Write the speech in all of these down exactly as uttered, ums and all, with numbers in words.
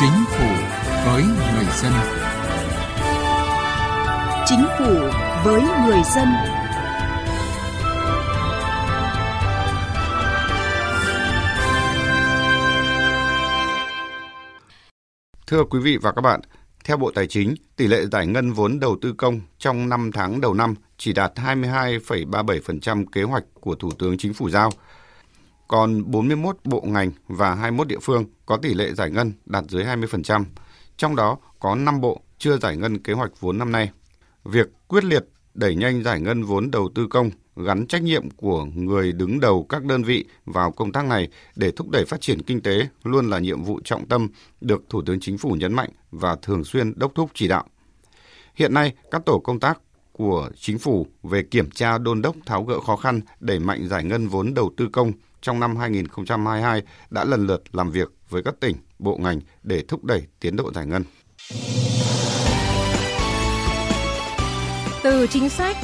Chính phủ với người dân. Chính phủ với người dân. Thưa quý vị và các bạn, theo Bộ Tài chính, tỷ lệ giải ngân vốn đầu tư công trong năm tháng đầu năm chỉ đạt hai mươi hai phẩy ba mươi bảy phần trăm kế hoạch của Thủ tướng Chính phủ giao. Còn bốn mươi mốt bộ ngành và hai mươi mốt địa phương có tỷ lệ giải ngân đạt dưới hai mươi phần trăm, trong đó có năm bộ chưa giải ngân kế hoạch vốn năm nay. Việc quyết liệt đẩy nhanh giải ngân vốn đầu tư công gắn trách nhiệm của người đứng đầu các đơn vị vào công tác này để thúc đẩy phát triển kinh tế luôn là nhiệm vụ trọng tâm được Thủ tướng Chính phủ nhấn mạnh và thường xuyên đốc thúc chỉ đạo. Hiện nay, các tổ công tác của Chính phủ về kiểm tra đôn đốc tháo gỡ khó khăn đẩy mạnh giải ngân vốn đầu tư công trong năm hai nghìn không trăm hai mươi hai đã lần lượt làm việc với các tỉnh, bộ ngành để thúc đẩy tiến độ giải ngân. Từ chính sách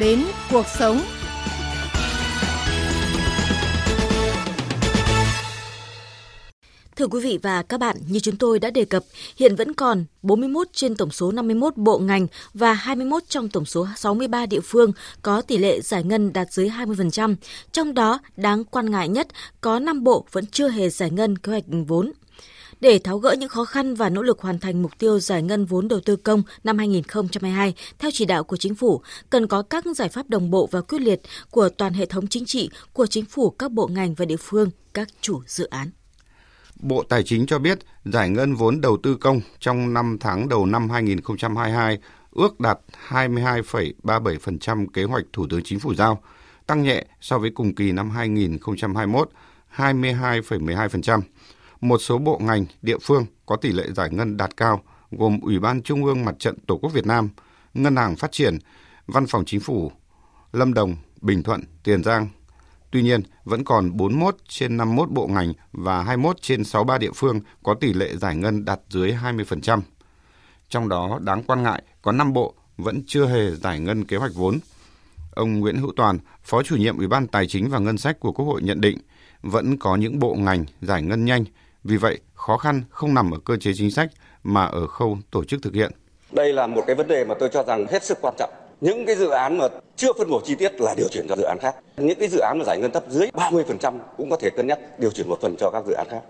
đến cuộc sống. Thưa quý vị và các bạn, như chúng tôi đã đề cập, hiện vẫn còn bốn mươi mốt trên tổng số năm mươi mốt bộ ngành và hai mươi mốt trong tổng số sáu mươi ba địa phương có tỷ lệ giải ngân đạt dưới hai mươi phần trăm. Trong đó, đáng quan ngại nhất, có năm bộ vẫn chưa hề giải ngân kế hoạch vốn. Để tháo gỡ những khó khăn và nỗ lực hoàn thành mục tiêu giải ngân vốn đầu tư công năm hai nghìn không trăm hai mươi hai, theo chỉ đạo của Chính phủ, cần có các giải pháp đồng bộ và quyết liệt của toàn hệ thống chính trị, của Chính phủ, các bộ ngành và địa phương, các chủ dự án. Bộ Tài chính cho biết giải ngân vốn đầu tư công trong năm tháng đầu năm hai nghìn không trăm hai mươi hai ước đạt hai mươi hai phẩy ba mươi bảy phần trăm kế hoạch Thủ tướng Chính phủ giao, tăng nhẹ so với cùng kỳ năm hai nghìn không trăm hai mươi mốt, hai mươi hai phẩy mười hai phần trăm. Một số bộ ngành, địa phương có tỷ lệ giải ngân đạt cao, gồm Ủy ban Trung ương Mặt trận Tổ quốc Việt Nam, Ngân hàng Phát triển, Văn phòng Chính phủ, Lâm Đồng, Bình Thuận, Tiền Giang. Tuy nhiên, vẫn còn bốn mươi mốt trên năm mươi mốt bộ ngành và hai mươi mốt trên sáu mươi ba địa phương có tỷ lệ giải ngân đạt dưới hai mươi phần trăm. Trong đó, đáng quan ngại, có năm bộ vẫn chưa hề giải ngân kế hoạch vốn. Ông Nguyễn Hữu Toàn, Phó Chủ nhiệm Ủy ban Tài chính và Ngân sách của Quốc hội nhận định, vẫn có những bộ ngành giải ngân nhanh, vì vậy khó khăn không nằm ở cơ chế chính sách mà ở khâu tổ chức thực hiện. Đây là một cái vấn đề mà tôi cho rằng hết sức quan trọng. Những cái dự án mà chưa phân bổ chi tiết là điều chuyển cho dự án khác. Những cái dự án mà giải ngân thấp dưới ba mươi phần trăm cũng có thể cân nhắc điều chuyển một phần cho các dự án khác.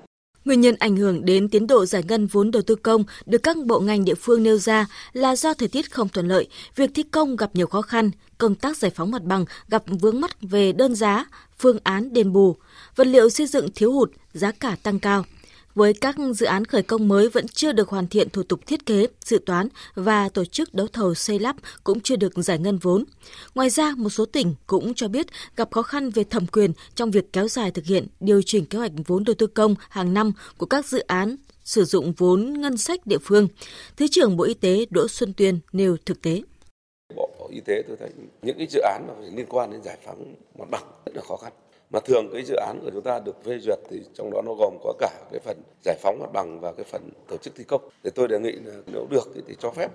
Nguyên nhân ảnh hưởng đến tiến độ giải ngân vốn đầu tư công được các bộ ngành địa phương nêu ra là do thời tiết không thuận lợi, việc thi công gặp nhiều khó khăn, công tác giải phóng mặt bằng gặp vướng mắc về đơn giá, phương án đền bù, vật liệu xây dựng thiếu hụt, giá cả tăng cao. Với các dự án khởi công mới vẫn chưa được hoàn thiện thủ tục thiết kế, dự toán và tổ chức đấu thầu xây lắp cũng chưa được giải ngân vốn. Ngoài ra, một số tỉnh cũng cho biết gặp khó khăn về thẩm quyền trong việc kéo dài thực hiện điều chỉnh kế hoạch vốn đầu tư công hàng năm của các dự án sử dụng vốn ngân sách địa phương. Thứ trưởng Bộ Y tế Đỗ Xuân Tuyên nêu thực tế. Bộ Y tế tôi thấy những cái dự án mà liên quan đến giải phóng mặt bằng rất là khó khăn. Mà thường cái dự án của chúng ta được phê duyệt thì trong đó nó gồm có cả cái phần giải phóng mặt bằng và cái phần tổ chức thi công. Thì tôi đề nghị là nếu được thì cho phép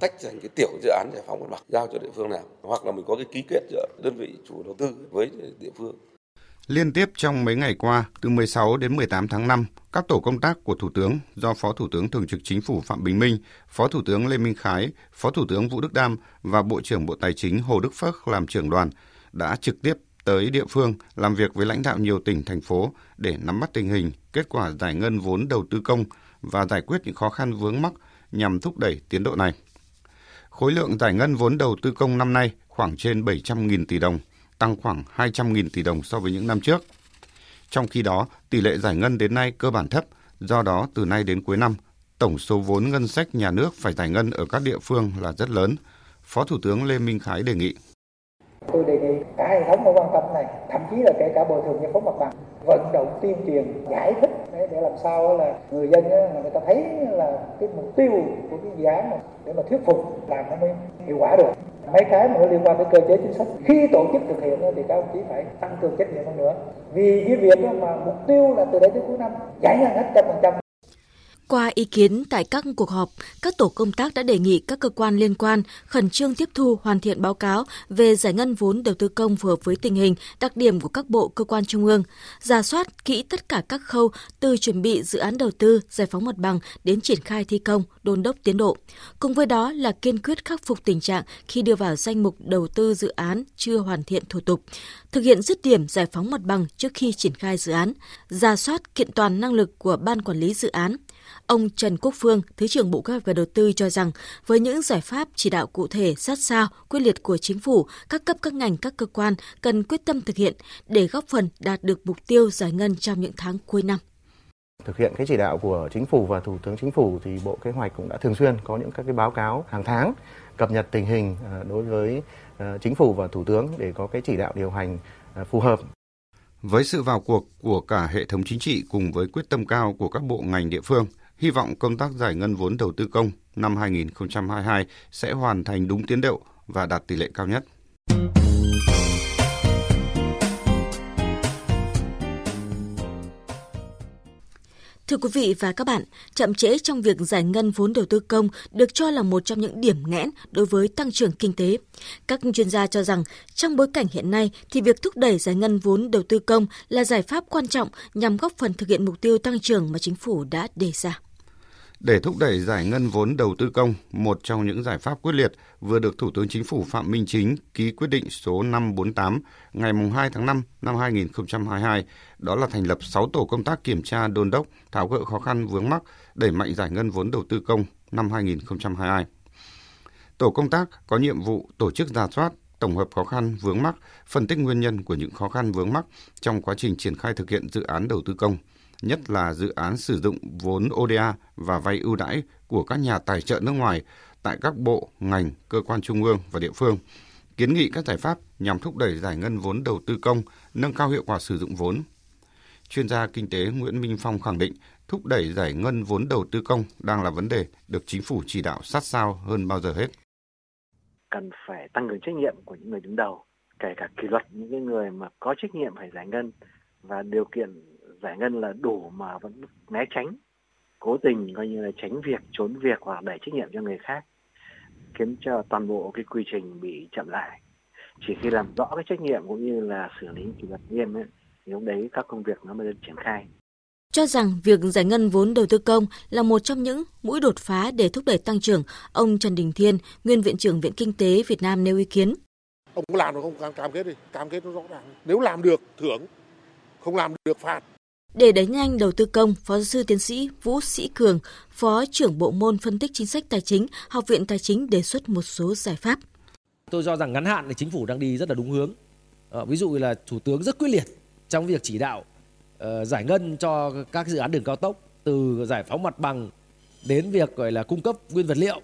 tách thành cái tiểu dự án giải phóng mặt bằng giao cho địa phương nào, hoặc là mình có cái ký kết giữa đơn vị chủ đầu tư với địa phương. Liên tiếp trong mấy ngày qua, từ mười sáu đến mười tám tháng năm, các tổ công tác của Thủ tướng do Phó Thủ tướng Thường trực Chính phủ Phạm Bình Minh, Phó Thủ tướng Lê Minh Khái, Phó Thủ tướng Vũ Đức Đam và Bộ trưởng Bộ Tài chính Hồ Đức Phước làm trưởng đoàn đã trực tiếp tới địa phương làm việc với lãnh đạo nhiều tỉnh, thành phố để nắm bắt tình hình, kết quả giải ngân vốn đầu tư công và giải quyết những khó khăn vướng mắc nhằm thúc đẩy tiến độ này. Khối lượng giải ngân vốn đầu tư công năm nay khoảng trên bảy trăm nghìn tỷ đồng, tăng khoảng hai trăm nghìn tỷ đồng so với những năm trước. Trong khi đó, tỷ lệ giải ngân đến nay cơ bản thấp, do đó từ nay đến cuối năm, tổng số vốn ngân sách nhà nước phải giải ngân ở các địa phương là rất lớn. Phó Thủ tướng Lê Minh Khái đề nghị. Tôi đề nghị cả hệ thống phải quan tâm này, thậm chí là kể cả bồi thường giải phóng mặt bằng, vận động tuyên truyền giải thích để làm sao là người dân là người ta thấy là cái mục tiêu của cái dự án này để mà thuyết phục làm nó mới hiệu quả được. Mấy cái mà liên quan tới cơ chế chính sách khi tổ chức thực hiện thì các ông chí phải tăng cường trách nhiệm hơn nữa, vì cái việc mà mục tiêu là từ đây tới cuối năm giải ngân hết trăm phần trăm. Qua ý kiến tại các cuộc họp, các tổ công tác đã đề nghị các cơ quan liên quan khẩn trương tiếp thu hoàn thiện báo cáo về giải ngân vốn đầu tư công phù hợp với tình hình, đặc điểm của các bộ cơ quan trung ương, rà soát kỹ tất cả các khâu từ chuẩn bị dự án đầu tư, giải phóng mặt bằng đến triển khai thi công, đôn đốc tiến độ. Cùng với đó là kiên quyết khắc phục tình trạng khi đưa vào danh mục đầu tư dự án chưa hoàn thiện thủ tục, thực hiện dứt điểm giải phóng mặt bằng trước khi triển khai dự án, rà soát kiện toàn năng lực của ban quản lý dự án. Ông Trần Quốc Phương, Thứ trưởng Bộ Kế hoạch và Đầu tư cho rằng, với những giải pháp chỉ đạo cụ thể, sát sao, quyết liệt của chính phủ, các cấp các ngành, các cơ quan cần quyết tâm thực hiện để góp phần đạt được mục tiêu giải ngân trong những tháng cuối năm. Thực hiện cái chỉ đạo của chính phủ và Thủ tướng Chính phủ thì Bộ Kế hoạch cũng đã thường xuyên có những các cái báo cáo hàng tháng cập nhật tình hình đối với Chính phủ và Thủ tướng để có cái chỉ đạo điều hành phù hợp. Với sự vào cuộc của cả hệ thống chính trị cùng với quyết tâm cao của các bộ ngành địa phương, hy vọng công tác giải ngân vốn đầu tư công năm hai không hai hai sẽ hoàn thành đúng tiến độ và đạt tỷ lệ cao nhất. Thưa quý vị và các bạn, chậm trễ trong việc giải ngân vốn đầu tư công được cho là một trong những điểm nghẽn đối với tăng trưởng kinh tế. Các chuyên gia cho rằng, trong bối cảnh hiện nay thì việc thúc đẩy giải ngân vốn đầu tư công là giải pháp quan trọng nhằm góp phần thực hiện mục tiêu tăng trưởng mà chính phủ đã đề ra. Để thúc đẩy giải ngân vốn đầu tư công, một trong những giải pháp quyết liệt vừa được Thủ tướng Chính phủ Phạm Minh Chính ký quyết định số năm trăm bốn mươi tám ngày hai tháng năm năm hai nghìn không trăm hai mươi hai, đó là thành lập sáu tổ công tác kiểm tra đôn đốc, tháo gỡ khó khăn vướng mắc, đẩy mạnh giải ngân vốn đầu tư công năm hai nghìn không trăm hai mươi hai. Tổ công tác có nhiệm vụ tổ chức rà soát, tổng hợp khó khăn vướng mắc, phân tích nguyên nhân của những khó khăn vướng mắc trong quá trình triển khai thực hiện dự án đầu tư công, nhất là dự án sử dụng vốn ô đê a và vay ưu đãi của các nhà tài trợ nước ngoài tại các bộ, ngành, cơ quan trung ương và địa phương, kiến nghị các giải pháp nhằm thúc đẩy giải ngân vốn đầu tư công, nâng cao hiệu quả sử dụng vốn. Chuyên gia kinh tế Nguyễn Minh Phong khẳng định, thúc đẩy giải ngân vốn đầu tư công đang là vấn đề được chính phủ chỉ đạo sát sao hơn bao giờ hết. Cần phải tăng cường trách nhiệm của những người đứng đầu, kể cả kỷ luật những người mà có trách nhiệm phải giải ngân và điều kiện giải ngân là đủ mà vẫn né tránh, cố tình coi như là tránh việc, trốn việc hoặc đẩy trách nhiệm cho người khác, khiến cho toàn bộ cái quy trình bị chậm lại. Chỉ khi làm rõ cái trách nhiệm cũng như là xử lý kỷ luật nghiêm ấy, thì lúc đấy các công việc nó mới được triển khai. Cho rằng việc giải ngân vốn đầu tư công là một trong những mũi đột phá để thúc đẩy tăng trưởng, ông Trần Đình Thiên, nguyên Viện trưởng Viện Kinh tế Việt Nam nêu ý kiến. Ông có làm được không? Cam kết đi, cam kết nó rõ ràng. Nếu làm được thưởng, không làm được phạt. Để đẩy nhanh đầu tư công, Phó giáo sư tiến sĩ Vũ Sĩ Cường, Phó trưởng bộ môn phân tích chính sách tài chính, Học viện Tài chính đề xuất một số giải pháp. Tôi cho rằng ngắn hạn thì chính phủ đang đi rất là đúng hướng. À, ví dụ là Thủ tướng rất quyết liệt trong việc chỉ đạo uh, giải ngân cho các dự án đường cao tốc, từ giải phóng mặt bằng đến việc gọi là cung cấp nguyên vật liệu,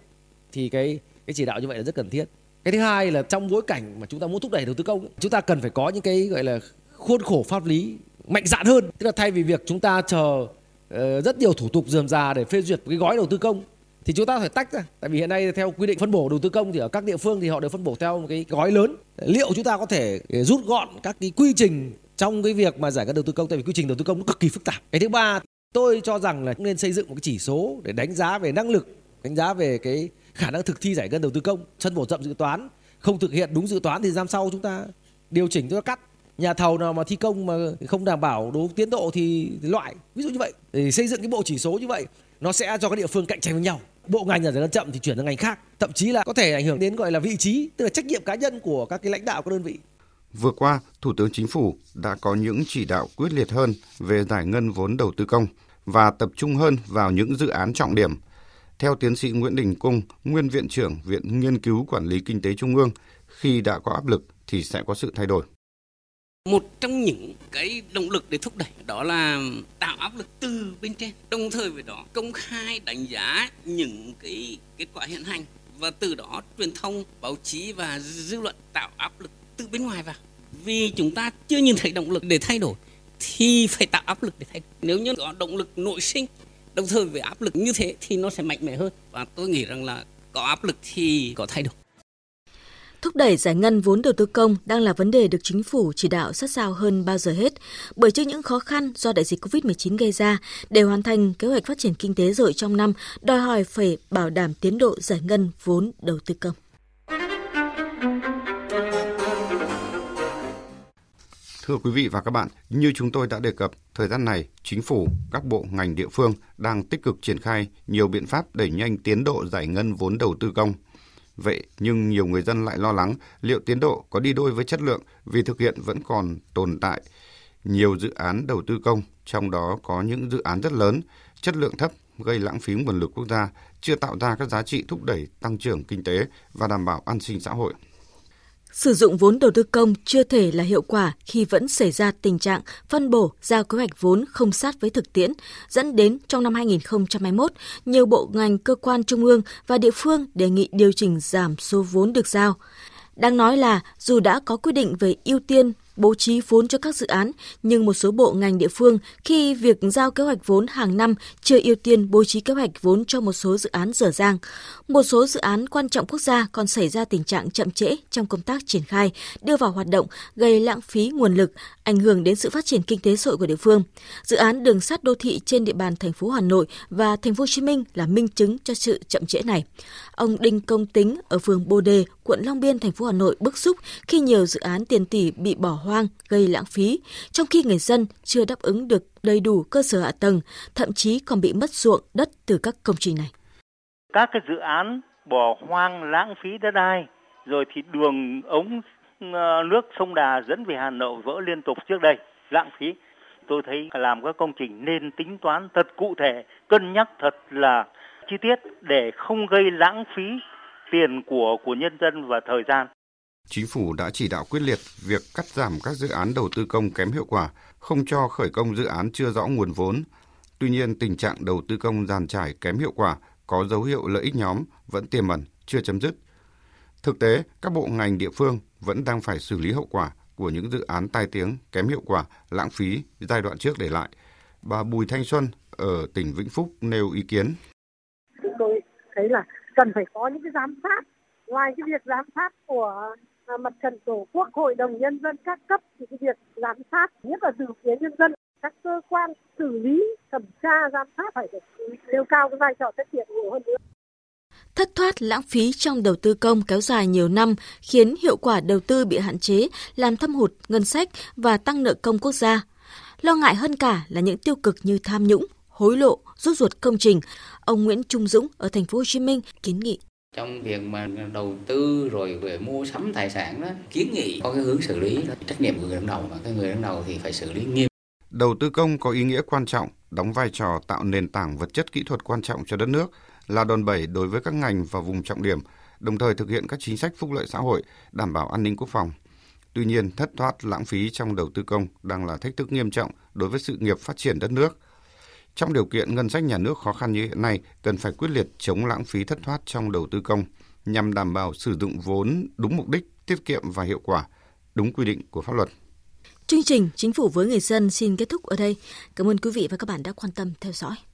thì cái cái chỉ đạo như vậy là rất cần thiết. Cái thứ hai là trong bối cảnh mà chúng ta muốn thúc đẩy đầu tư công, chúng ta cần phải có những cái gọi là khuôn khổ pháp lý mạnh dạn hơn, tức là thay vì việc chúng ta chờ uh, rất nhiều thủ tục rườm rà để phê duyệt cái gói đầu tư công thì chúng ta phải tách ra, tại vì hiện nay theo quy định phân bổ đầu tư công thì ở các địa phương thì họ đều phân bổ theo một cái gói lớn. Liệu chúng ta có thể rút gọn các cái quy trình trong cái việc mà giải ngân đầu tư công, tại vì quy trình đầu tư công nó cực kỳ phức tạp. Cái thứ ba, tôi cho rằng là nên xây dựng một cái chỉ số để đánh giá về năng lực, đánh giá về cái khả năng thực thi giải ngân đầu tư công, phân bổ chậm dự toán, không thực hiện đúng dự toán thì năm sau chúng ta điều chỉnh, chúng ta cắt. Nhà thầu nào mà thi công mà không đảm bảo đúng tiến độ thì loại, ví dụ như vậy. Thì xây dựng cái bộ chỉ số như vậy nó sẽ cho các địa phương cạnh tranh với nhau. Bộ ngành giải ngân chậm thì chuyển sang ngành khác, thậm chí là có thể ảnh hưởng đến gọi là vị trí, tức là trách nhiệm cá nhân của các cái lãnh đạo các đơn vị. Vừa qua, Thủ tướng Chính phủ đã có những chỉ đạo quyết liệt hơn về giải ngân vốn đầu tư công và tập trung hơn vào những dự án trọng điểm. Theo tiến sĩ Nguyễn Đình Cung, nguyên Viện trưởng Viện Nghiên cứu Quản lý Kinh tế Trung ương, khi đã có áp lực thì sẽ có sự thay đổi. Một trong những cái động lực để thúc đẩy đó là tạo áp lực từ bên trên. Đồng thời với đó công khai đánh giá những cái kết quả hiện hành và từ đó truyền thông, báo chí và dư luận tạo áp lực từ bên ngoài vào. Vì chúng ta chưa nhìn thấy động lực để thay đổi thì phải tạo áp lực để thay đổi. Nếu như có động lực nội sinh đồng thời với áp lực như thế thì nó sẽ mạnh mẽ hơn. Và tôi nghĩ rằng là có áp lực thì có thay đổi. Thúc đẩy giải ngân vốn đầu tư công đang là vấn đề được chính phủ chỉ đạo sát sao hơn bao giờ hết, bởi trước những khó khăn do đại dịch covid mười chín gây ra, để hoàn thành kế hoạch phát triển kinh tế xã hội trong năm, đòi hỏi phải bảo đảm tiến độ giải ngân vốn đầu tư công. Thưa quý vị và các bạn, như chúng tôi đã đề cập, thời gian này, chính phủ, các bộ ngành địa phương đang tích cực triển khai nhiều biện pháp đẩy nhanh tiến độ giải ngân vốn đầu tư công. Vậy nhưng nhiều người dân lại lo lắng liệu tiến độ có đi đôi với chất lượng, vì thực hiện vẫn còn tồn tại nhiều dự án đầu tư công, trong đó có những dự án rất lớn, chất lượng thấp, gây lãng phí nguồn lực quốc gia, chưa tạo ra các giá trị thúc đẩy tăng trưởng kinh tế và đảm bảo an sinh xã hội. Sử dụng vốn đầu tư công chưa thể là hiệu quả khi vẫn xảy ra tình trạng phân bổ giao kế hoạch vốn không sát với thực tiễn, dẫn đến trong năm hai không hai mốt, nhiều bộ ngành, cơ quan trung ương và địa phương đề nghị điều chỉnh giảm số vốn được giao. Đáng nói là dù đã có quy định về ưu tiên bố trí vốn cho các dự án, nhưng một số bộ ngành địa phương khi việc giao kế hoạch vốn hàng năm chưa ưu tiên bố trí kế hoạch vốn cho một số dự án dở dang. Một số dự án quan trọng quốc gia còn xảy ra tình trạng chậm trễ trong công tác triển khai, đưa vào hoạt động, gây lãng phí nguồn lực, ảnh hưởng đến sự phát triển kinh tế xã hội của địa phương. Dự án đường sắt đô thị trên địa bàn thành phố Hà Nội và thành phố Hồ Chí Minh là minh chứng cho sự chậm trễ này. Ông Đinh Công Tính ở phường Bồ Đề, quận Long Biên, thành phố Hà Nội bức xúc khi nhiều dự án tiền tỷ bị bỏ hoang, gây lãng phí, trong khi người dân chưa đáp ứng được đầy đủ cơ sở hạ tầng, thậm chí còn bị mất ruộng đất từ các công trình này. Các cái dự án bỏ hoang, lãng phí đất đai, rồi thì đường ống nước sông Đà dẫn về Hà Nội vỡ liên tục trước đây, lãng phí. Tôi thấy làm các công trình nên tính toán thật cụ thể, cân nhắc thật là chi tiết để không gây lãng phí tiền của của nhân dân và thời gian. Chính phủ đã chỉ đạo quyết liệt việc cắt giảm các dự án đầu tư công kém hiệu quả, không cho khởi công dự án chưa rõ nguồn vốn. Tuy nhiên, tình trạng đầu tư công dàn trải kém hiệu quả, có dấu hiệu lợi ích nhóm vẫn tiềm ẩn, chưa chấm dứt. Thực tế, các bộ ngành địa phương vẫn đang phải xử lý hậu quả của những dự án tai tiếng, kém hiệu quả, lãng phí giai đoạn trước để lại. Bà Bùi Thanh Xuân ở tỉnh Vĩnh Phúc nêu ý kiến. Chúng tôi thấy là cần phải có những cái giám sát, ngoài cái việc giám sát của mặt trận tổ quốc, hội đồng nhân dân các cấp, thì cái việc giám sát nhất là từ phía nhân dân, các cơ quan xử lý, thẩm tra, giám sát phải được nêu cao cái vai trò trách nhiệm nhiều hơn nữa. Thất thoát lãng phí trong đầu tư công kéo dài nhiều năm khiến hiệu quả đầu tư bị hạn chế, làm thâm hụt ngân sách và tăng nợ công quốc gia. Lo ngại hơn cả là những tiêu cực như tham nhũng, hối lộ, rút ruột công trình. Ông Nguyễn Trung Dũng ở thành phố Hồ Chí Minh kiến nghị trong việc mà đầu tư rồi về mua sắm tài sản đó, kiến nghị có cái hướng xử lý đó, trách nhiệm của người đứng đầu, và cái người đứng đầu thì phải xử lý nghiêm. Đầu tư công có ý nghĩa quan trọng, đóng vai trò tạo nền tảng vật chất kỹ thuật quan trọng cho đất nước, là đòn bẩy đối với các ngành và vùng trọng điểm, đồng thời thực hiện các chính sách phúc lợi xã hội, đảm bảo an ninh quốc phòng. Tuy nhiên, thất thoát lãng phí trong đầu tư công đang là thách thức nghiêm trọng đối với sự nghiệp phát triển đất nước. Trong điều kiện ngân sách nhà nước khó khăn như hiện nay, cần phải quyết liệt chống lãng phí thất thoát trong đầu tư công nhằm đảm bảo sử dụng vốn đúng mục đích, tiết kiệm và hiệu quả, đúng quy định của pháp luật. Chương trình Chính phủ với người dân xin kết thúc ở đây. Cảm ơn quý vị và các bạn đã quan tâm theo dõi.